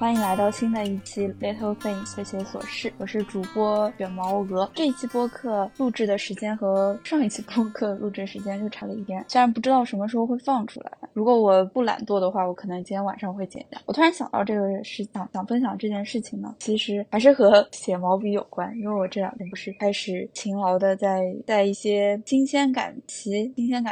欢迎来到新的一期 Little Things 碎碎琐事，我是主播卷毛鹅。这一期播客录制的时间和上一期播客录制时间就差了一点，虽然不知道什么时候会放出来，如果我不懒惰的话，我可能今天晚上会剪掉。我突然想到这个事情，想分享这件事情呢，其实还是和写毛笔有关，因为我这两天不是开始勤劳的在一些新鲜感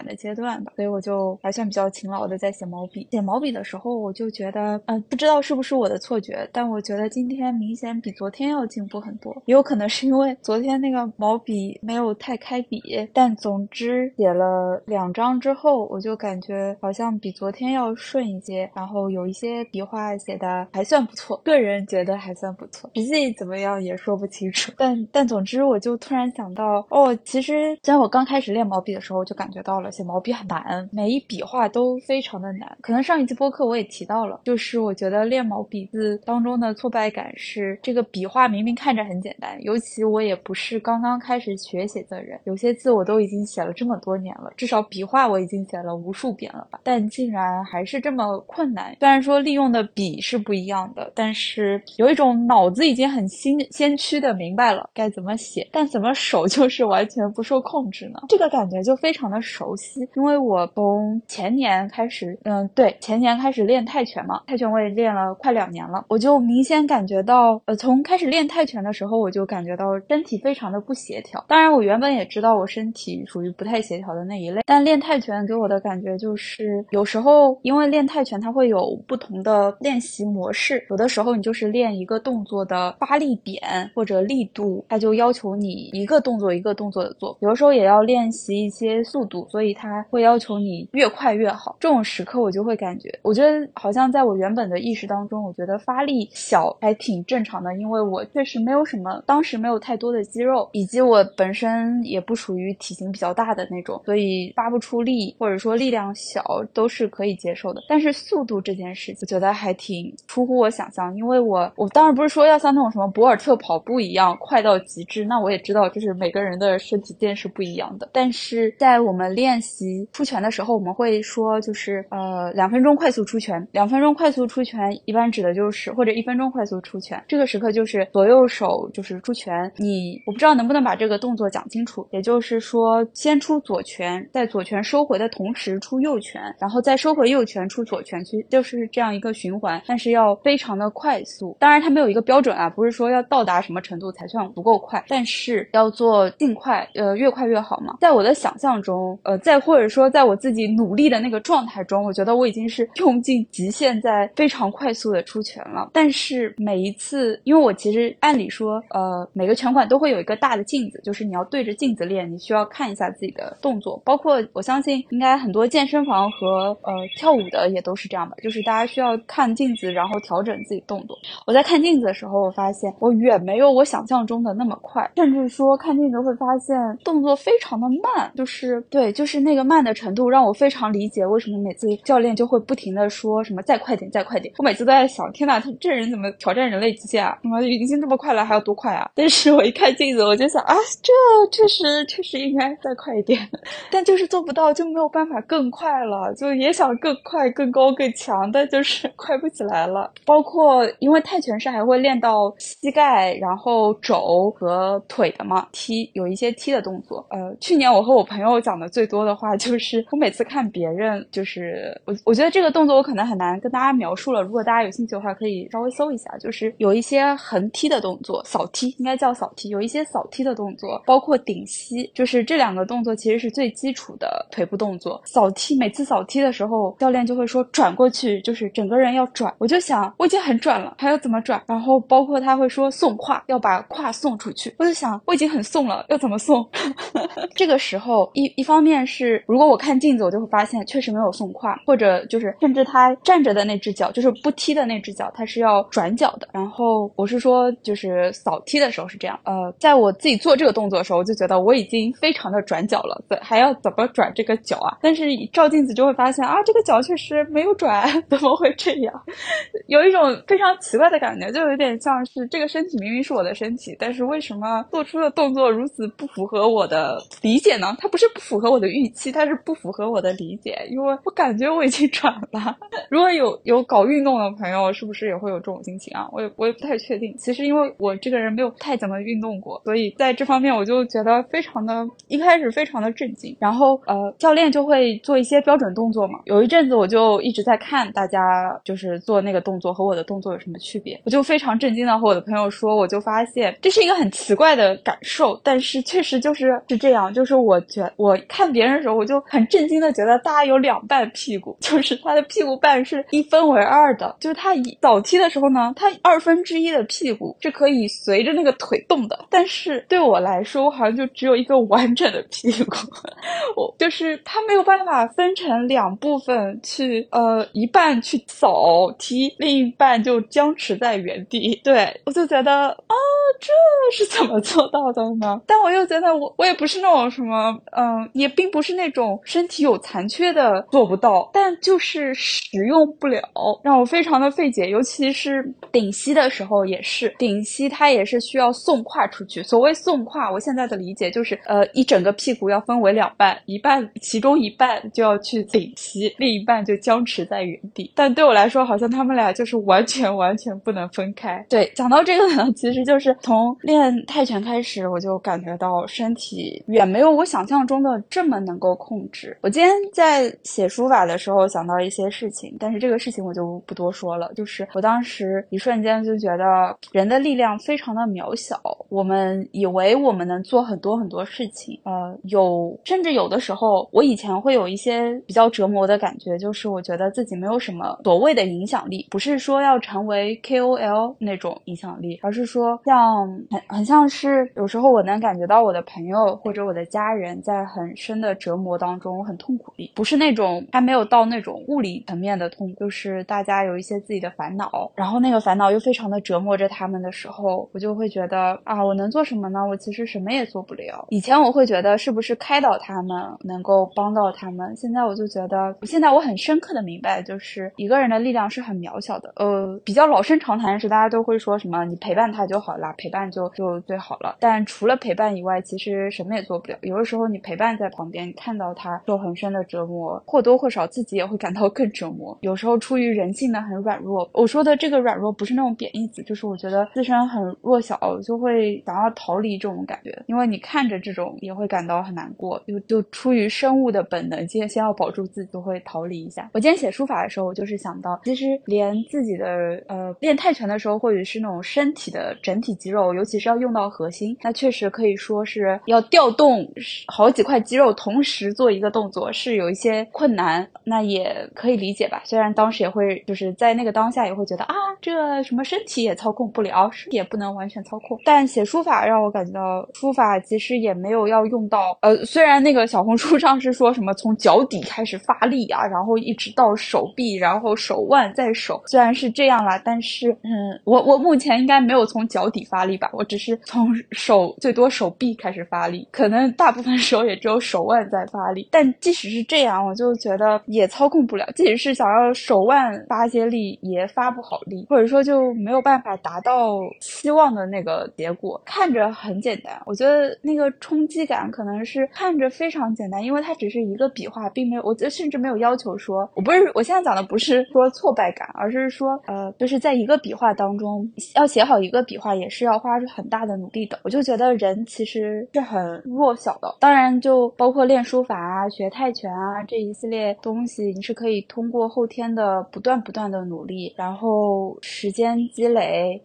的阶段吧，所以我就还算比较勤劳的在写毛笔。写毛笔的时候我就觉得不知道是不是我的错觉，但我觉得今天明显比昨天要进步很多，也有可能是因为昨天那个毛笔没有太开笔，但总之写了两张之后我就感觉好像比昨天要顺一些，然后有一些笔画写的还算不错，个人觉得还算不错，笔记怎么样也说不清楚，但总之我就突然想到，其实虽然我刚开始练毛笔的时候就感觉到了写毛笔很难，每一笔画都非常的难。可能上一期播客我也提到了，就是我觉得练毛笔字当中的挫败感是这个笔画明明看着很简单，尤其我也不是刚刚开始学写的人，有些字我都已经写了这么多年了，至少笔画我已经写了无数遍了吧，但竟然还是这么困难。虽然说利用的笔是不一样的，但是有一种脑子已经很先驱的明白了该怎么写，但怎么手就是完全不受控制呢？这个感觉就非常的熟悉，因为我从前年开始练泰拳嘛，泰拳我也练了快2年了，我就明显感觉到从开始练泰拳的时候我就感觉到身体非常的不协调，当然我原本也知道我身体属于不太协调的那一类，但练泰拳给我的感觉就是有时候因为练泰拳它会有不同的练习模式，有的时候你就是练一个动作的发力点或者力度，它就要求你一个动作一个动作的做，有的时候也要练习一些速度，所以它会要求你越快越好。这种时刻我就会感觉，我觉得好像在我原本的意识当中我觉得发力小还挺正常的，因为我确实当时没有太多的肌肉，以及我本身也不属于体型比较大的那种，所以发不出力或者说力量小都是可以接受的。但是速度这件事情我觉得还挺出乎我想象，因为我当然不是说要像那种什么博尔特跑步一样快到极致，那我也知道就是每个人的身体线是不一样的，但是在我们练习出拳的时候我们会说就是2分钟快速出拳一般指的就是或者1分钟快速出拳，这个时刻就是左右手就是出拳，我不知道能不能把这个动作讲清楚，也就是说先出左拳，在左拳收回的同时出右拳，然后再收回右拳出左拳，就是这样一个循环，但是要非常的快速。当然它没有一个标准啊，不是说要到达什么程度才算足够快，但是要做尽快越快越好嘛。在我的想象中或者说在我自己努力的那个状态中，我觉得我已经是用尽极限在非常快速的出拳了。但是每一次，因为我其实按理说每个拳馆都会有一个大的镜子，就是你要对着镜子练，你需要看一下自己的动作，包括我相信应该很多健身房和跳舞的也都是这样吧，就是大家需要看镜子然后调整自己动作。我在看镜子的时候我发现我远没有我想象中的那么快，甚至说看镜子会发现动作非常的慢，就是那个慢的程度让我非常理解为什么每次教练就会不停的说什么再快点再快点，我每次都在想天哪，这人怎么挑战人类极限啊，怎么已经这么快了还要多快啊，但是我一看镜子我就想啊，这确实应该再快一点，但就是做不到，就没有办法更快了，就也想更快更高更强，但就是快不起来了。包括因为泰拳是还会练到膝盖然后肘和腿的嘛，有一些踢的动作去年我和我朋友讲的最多的话就是我每次看别人，就是我觉得这个动作我可能很难跟大家描述了，如果大家有兴趣的话可以稍微搜一下，就是有一些横踢的动作，扫踢应该叫扫踢，有一些扫踢的动作，包括顶膝，就是这两个动作其实是最基础的腿部动作。每次扫踢的时候教练就会说转过去，就是整个人要转，我就想我已经很转了还要怎么转，然后包括他会说送胯，要把胯送出去，我就想我已经很送了要怎么送这个时候一方面是如果我看镜子我就会发现确实没有送胯，或者就是甚至他站着的那只脚，就是不踢的那只脚，他是要转脚的，然后我是说就是扫踢的时候是这样在我自己做这个动作的时候我就觉得我已经非常的转脚了，还要怎么转这个脚啊，但是照镜子就会发现啊，这个脚确实没有转，怎么会这样有一种非常奇怪的感觉，就有点像是这个身体明明是我的身体，但是为什么做出的动作如此不符合我的理解呢，它不是不符合我的预期，它是不符合我的理解，因为我感觉我已经转了。如果有搞运动的朋友，是不是也会有这种心情啊？我也不太确定。其实因为我这个人没有太怎么运动过，所以在这方面我就觉得非常的，一开始非常的震惊。然后教练就会做一些标准动作嘛，有一阵子我就一直在看大家就是做那个动作和我的动作有什么区别，我就非常震惊的和我的朋友说，我就发现这是一个很奇怪的感受，但是确实就是这样，就是我看别人的时候，我就很震惊的觉得大家有两半屁股，就是他的屁股半是一分为二的，就是他早踢的时候呢，他1/2的屁股是可以随着那个腿动的，但是对我来说，我好像就只有一个完整的屁股，我就是他没有办法分成两部分去一半去扫踢，另一半就僵持在原地。对，我就觉得啊，这是怎么做到的呢？但我又觉得我也不是那种什么也并不是那种身体有残缺的做不到，但就是使用不了，让我非常的费解。尤其是顶膝的时候，也是顶膝它也是需要送胯出去。所谓送胯，我现在的理解就是一整个屁股要分为两半，一半其中一半就要去顶膝，另一半就僵持在原地。但对我来说，好像他们俩就是完全不能分开。对，讲到这个呢，其实就是从练泰拳开始，我就感觉到身体远没有我想象中的这么能够控制。我今天在写书法的时候想到一些事情，但是这个事情我就不多说了。就是我当时一瞬间就觉得人的力量非常的渺小，我们以为我们能做很多很多事情，甚至有的时候我以前会有一些比较折磨的感觉，就是我觉得自己没有什么所谓的影响力，不是说要成为 KOL 那种影响力，而是说像很像是有时候我能感觉到我的朋友或者我的家人在很深的折磨当中很痛苦力，不是那种还没有到那种物理层面的痛苦，就是大家有一些自己的烦恼，然后那个烦恼又非常的折磨着他们的时候，我就会觉得啊，我能做什么呢？我其实什么也做不了。以前我会觉得是不是开导他们能够帮到他们，现在我就觉得现在我很深刻的明白，就是一个人的力量是很渺小的。比较老生常谈是大家都会说什么你陪伴他就好了，陪伴就最好了，但除了陪伴以外其实什么也做不了。有的时候你陪伴在旁边，你看到他受很深的折磨，或多或少自己也会感到更折磨。有时候出于人性的很软弱，我说的这个软弱不是那种贬义词，就是我觉得自身很弱小，就会想要逃离这种感觉，因为你看着这种也会感到很难过，就出于生物的本能，先要保住自己，就会逃离一下。我今天写书法的时候，我就是想到其实连自己的练泰拳的时候，或许是那种身体的整体肌肉，尤其是要用到核心，那确实可以说是要调动好几块肌肉同时做一个动作，是有一些困难，那也可以理解吧。虽然当时也会就是在那个当下也会觉得啊，这什么身体也操控不了，也不能完全操控，但写书法让我感觉到书法其实也没有要用到虽然那个小红书上是说什么从脚底开始发力啊，然后一直到手臂，然后手腕再手，虽然是这样啦，但是我目前应该没有从脚底发力吧，我只是从手最多手臂开始发力，可能大部分时候也只有手腕在发力。但即使是这样，我就觉得也操控不了，即使是想要手腕发些力也发不好力，或者说就没有办法达到希望的那个结果。看着很简单，我觉得那个冲击感可能是看着非常简单，因为它只是一个笔画，并没有，我甚至没有要求说，我现在讲的不是说挫败感，而是说就是在一个笔画当中要写好一个笔画也是要花很大的努力的。我就觉得人其实是很弱小的，当然就包括练书法啊、学泰拳啊这一系列东西，你是可以通过后天的不断的努力，然后时间积累，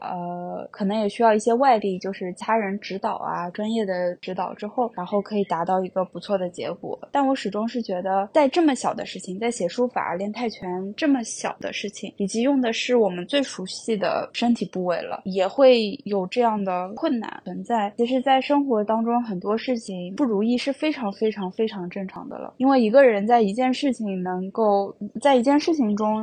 可能也需要一些外力，就是他人指导啊、专业的指导之后，然后可以达到一个不错的结果。但我始终是觉得在这么小的事情，在写书法、练泰拳这么小的事情，以及用的是我们最熟悉的身体部位了，也会有这样的困难存在。其实在生活当中很多事情不如意是非常非常非常正常的了，因为一个人在一件事情中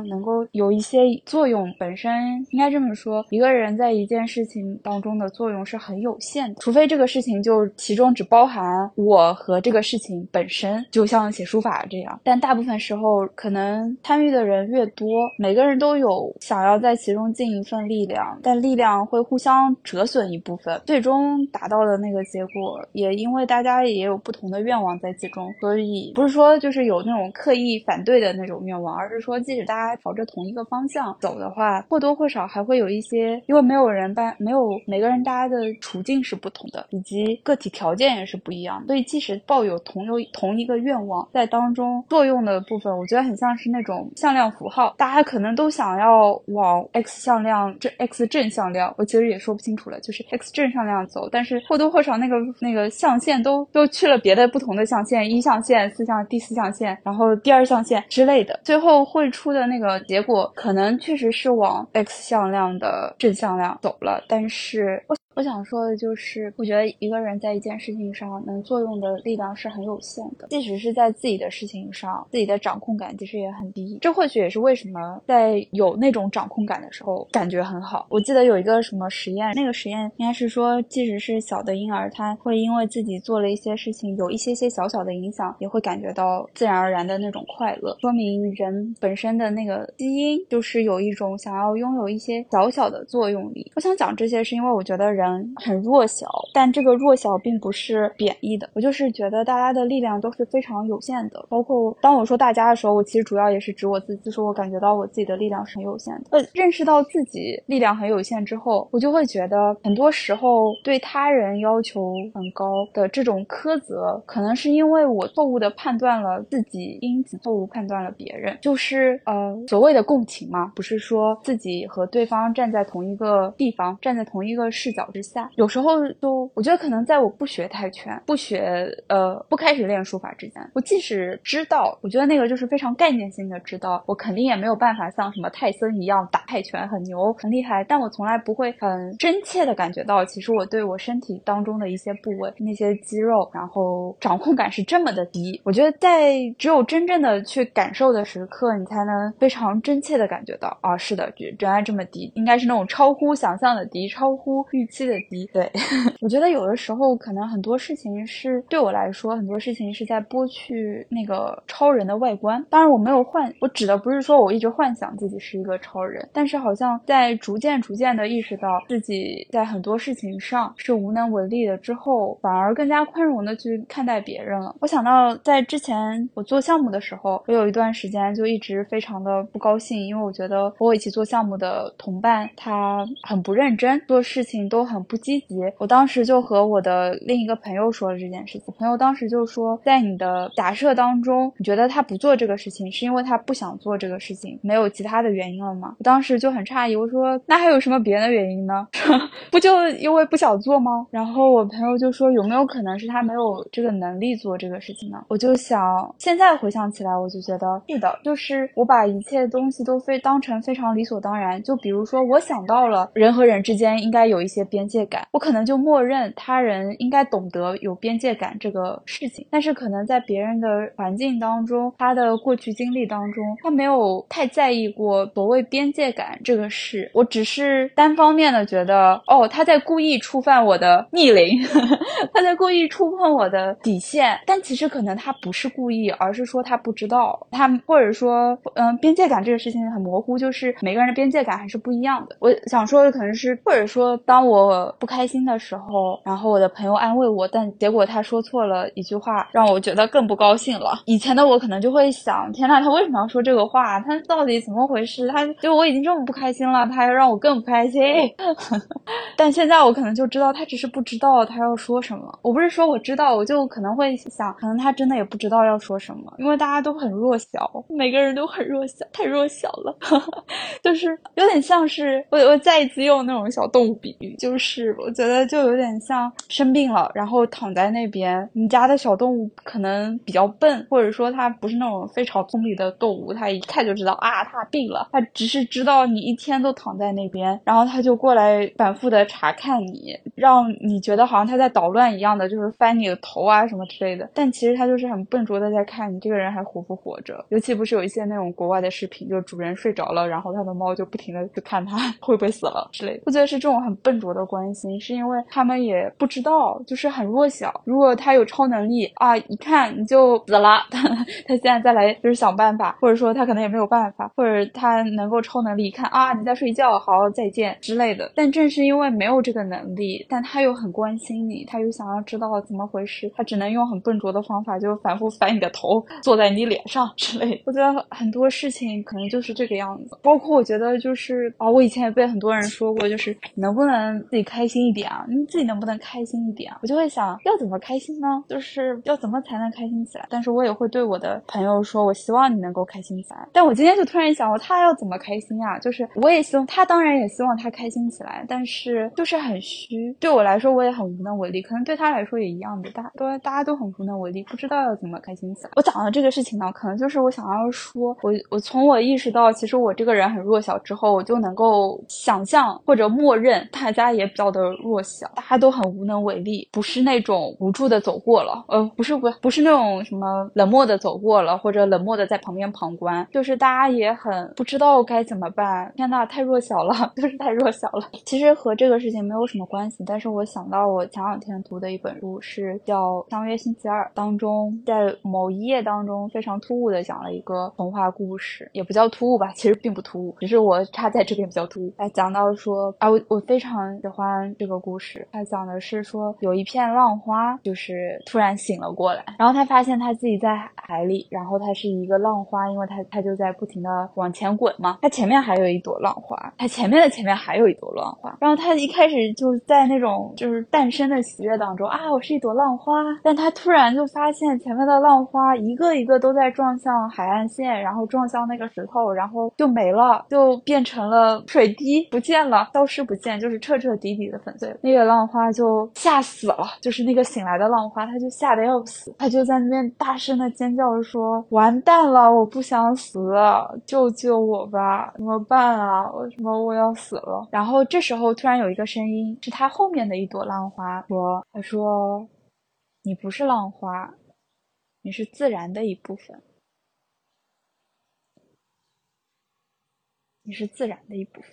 能够有一些作用，本身应该这么说，一个人在一件事情当中的作用是很有限的，除非这个事情就其中只包含我和这个事情本身，就像写书法这样。但大部分时候可能参与的人越多，每个人都有想要在其中尽一份力量，但力量会互相折损一部分，最终达到的那个结果也因为大家也有不同的愿望在其中，所以不是说就是有那种刻意反对的那种愿望，而是说即使大家朝着同一个方向走的话，或多或少还会有一些，因为每个人大家的处境是不同的，以及个体条件也是不一样，所以即使抱有同一个愿望，在当中作用的部分我觉得很像是那种向量符号，大家可能都想要往 X 向量，这 X 正向量我其实也说不清楚了，就是 X 正向量走，但是或多或少那个象限都去了别的不同的象限，一象限、第四象限，然后第二象限之类的，最后会出的那个结果可能确实是往 X 向量的正向量走了。但是我想说的就是，我觉得一个人在一件事情上能作用的力量是很有限的，即使是在自己的事情上，自己的掌控感其实也很低。这或许也是为什么在有那种掌控感的时候感觉很好。我记得有一个什么实验，那个实验应该是说，即使是小的婴儿，他会因为自己做了一些事情，有一些些小小的影响，也会感觉到自然而然的那种快乐，说明人本身的那个基因就是有一种想要拥有一些小小的作用力。我想讲这些是因为我觉得人很弱小，但这个弱小并不是贬义的，我就是觉得大家的力量都是非常有限的，包括当我说大家的时候，我其实主要也是指我自己，就是我感觉到我自己的力量是很有限的。认识到自己力量很有限之后，我就会觉得很多时候对他人要求很高的这种苛责，可能是因为我错误的判断了自己，因此错误判断了别人，就是所谓的共情嘛，不是说自己和对方站在同一个地方，站在同一个视角之下，有时候就我觉得可能在我不学泰拳，不开始练书法之前，我即使知道，我觉得那个就是非常概念性的知道，我肯定也没有办法像什么泰森一样打泰拳很牛很厉害，但我从来不会很真切的感觉到，其实我对我身体当中的一些部位，那些肌肉，然后掌控感是这么的低。我觉得在只有真正的去感受的时刻，你才能非常真切的感觉到啊，是的，原来这么低，应该是那种超乎想象的低，超乎预期的低。对我觉得有的时候可能很多事情是，对我来说很多事情是在剥去那个超人的外观，当然我指的不是说我一直幻想自己是一个超人，但是好像在逐渐的意识到自己在很多事情上是无能为力的之后，反而更加宽容的去看待别人了。我想到在之前我做项目的时候，我有一段时间就一直非常的不高兴，因为我觉得和我一起做项目的同伴他很不认真，做事情都很不积极。我当时就和我的另一个朋友说了这件事情，朋友当时就说，在你的假设当中，你觉得他不做这个事情是因为他不想做这个事情，没有其他的原因了吗？我当时就很诧异，我说那还有什么别的原因呢？不就因为不想做吗？然后我朋友就说，有没有可能是他没有这个能力做这个事情呢？我就想，现在回想起来我就觉得是的，就是我把一切东西都当成非常理所当然，就比如说我想到了人和人之间应该有一些边界感，我可能就默认他人应该懂得有边界感这个事情，但是可能在别人的环境当中，他的过去经历当中，他没有太在意过所谓边界感这个事，我只是单方面的觉得，哦，他在故意触犯我的逆鳞他在故意触碰我的底线，但其实可能他不是故意，而是说他不知道，他或者说边界感这个事情很模糊，就是每个人的边界感还是不一样的。我想说的可能是，或者说当我不开心的时候，然后我的朋友安慰我，但结果他说错了一句话，让我觉得更不高兴了。以前的我可能就会想，天哪，他为什么要说这个话？他到底怎么回事？他就我已经这么不开心了，他还让我更不开心。但现在我可能就知道，他只是不知道他要说什么。我不是说我知道，我就可能会想，可能他真的也不知道要说什么，因为大家都很弱小，每个人都很弱小，太弱小了，就是有点像是我再一次用那种小动物比喻，就是。我觉得就有点像生病了，然后躺在那边，你家的小动物可能比较笨，或者说它不是那种非常聪明的动物，它一看就知道啊，它病了，它只是知道你一天都躺在那边，然后它就过来反复的查看你，让你觉得好像它在捣乱一样的，就是翻你的头啊什么之类的，但其实它就是很笨拙的在看你这个人还活不活着。尤其不是有一些那种国外的视频，就是主人睡着了，然后他的猫就不停的去看他会不会死了之类的，我觉得是这种很笨拙的关心，是因为他们也不知道，就是很弱小。如果他有超能力啊，一看你就死了，他现在再来就是想办法，或者说他可能也没有办法，或者他能够超能力，看啊你在睡觉，好再见之类的。但正是因为没有这个能力，但他又很关心你，他又想要知道怎么回事，他只能用很笨拙的方法，就反复翻你的头，坐在你脸上之类的。我觉得很多事情可能就是这个样子，包括我觉得就是我以前也被很多人说过，就是能不能自己开心一点啊？你自己能不能开心一点啊？我就会想，要怎么开心呢？就是要怎么才能开心起来？但是我也会对我的朋友说，我希望你能够开心起来。但我今天就突然想，他要怎么开心啊？就是我也希望他，当然也希望他开心起来，但是就是很虚。对我来说，我也很无能为力，可能对他来说也一样的。大家都很无能为力，不知道要怎么开心起来。我讲的这个事情呢，可能就是我想要说，我从我意识到其实我这个人很弱小之后，我就能够想象或者默认大家也比较的弱小，大家都很无能为力，不是那种无助的走过了，不是那种什么冷漠的走过了，或者冷漠的在旁边旁观，就是大家也很不知道该怎么办。天哪，太弱小了，就是太弱小了。其实和这个事情没有什么关系，但是我想到我前两天读的一本书是叫《相约星期二》，当中在某一页当中非常突兀的讲了一个童话故事，也不叫突兀吧，其实并不突兀，只是我插在这边比较突兀。他讲到说我非常喜欢这个故事。他讲的是说有一片浪花就是突然醒了过来，然后他发现他自己在海里，然后他是一个浪花，因为他就在不停的往前滚嘛，他前面还有一朵浪花，他前面的前面还有一朵浪花，然后他一开始就在那种就是诞生的喜悦当中啊，我是一朵浪花，但他突然就发现前面的浪花一个一个都在撞向海岸线，然后撞向那个石头，然后就没了，就变成了水滴，不见了，消失不见，就是彻彻底底的粉碎了。那个浪花就吓死了，就是那个醒来的浪花，他就吓得要死，他就在那边大声的尖叫说，完蛋了，我不想死了，救我吧，怎么办啊，为什么我要死了。然后这时候突然有一个声音，是他后面的一朵浪花说，他说，你不是浪花，你是自然的一部分，你是自然的一部分。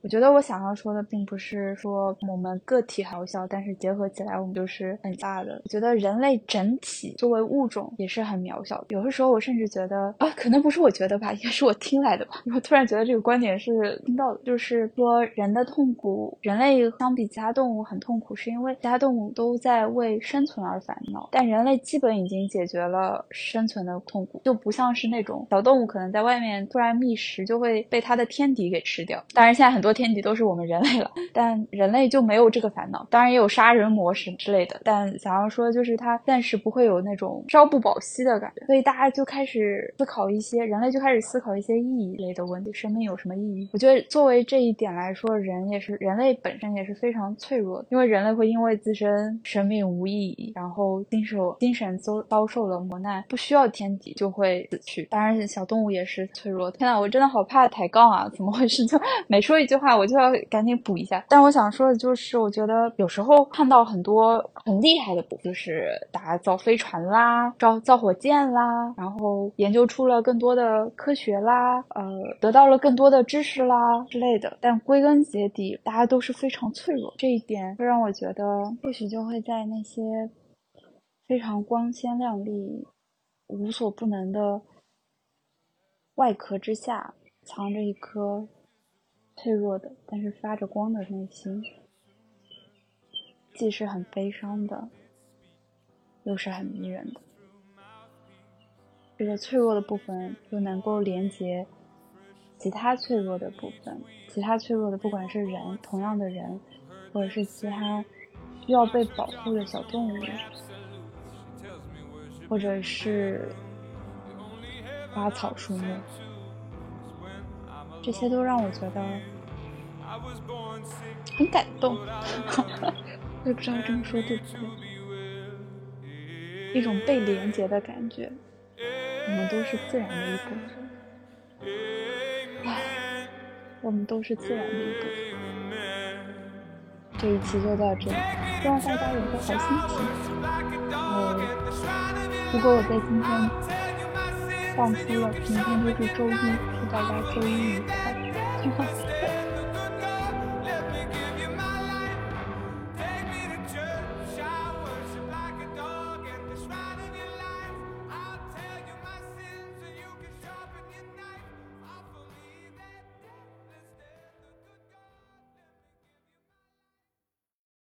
我觉得我想要说的并不是说我们个体很渺小，但是结合起来我们就是很大的。我觉得人类整体作为物种也是很渺小的。有的时候我甚至觉得可能不是我觉得吧，应该是我听来的吧，我突然觉得这个观点是听到的，就是说人的痛苦，人类相比其他动物很痛苦，是因为其他动物都在为生存而烦恼，但人类基本已经解决了生存的痛苦，就不像是那种小动物可能在外面突然觅食就会被它的天敌给吃掉，当然现在很多天敌都是我们人类了，但人类就没有这个烦恼。当然也有杀人魔什之类的，但想要说就是他暂时不会有那种朝不保夕的感觉，所以大家就开始思考一些，人类就开始思考一些意义类的问题，生命有什么意义。我觉得作为这一点来说，人类本身也是非常脆弱的，因为人类会因为自身生命无意义，然后精神遭受了磨难，不需要天敌就会死去。当然小动物也是脆弱的。天哪，我真的好怕抬杠啊，怎么回事，就每说这句话我就要赶紧补一下。但我想说的就是我觉得有时候看到很多很厉害的补，就是大家造飞船啦，造火箭啦，然后研究出了更多的科学啦，得到了更多的知识啦之类的，但归根结底大家都是非常脆弱。这一点会让我觉得或许就会在那些非常光鲜亮丽无所不能的外壳之下藏着一颗脆弱的但是发着光的内心，既是很悲伤的又是很迷人的。这个脆弱的部分就能够连接其他脆弱的部分，其他脆弱的不管是人，同样的人，或者是其他需要被保护的小动物，或者是花草树木，这些都让我觉得很感动。我也不知道这么说对不对，一种被连接的感觉，我们都是自然的一部分，我们都是自然的一部分。这一期就到这里，希望大家有个好心情。如果我在今天放出了，明天就是周一，祝大家周一愉快，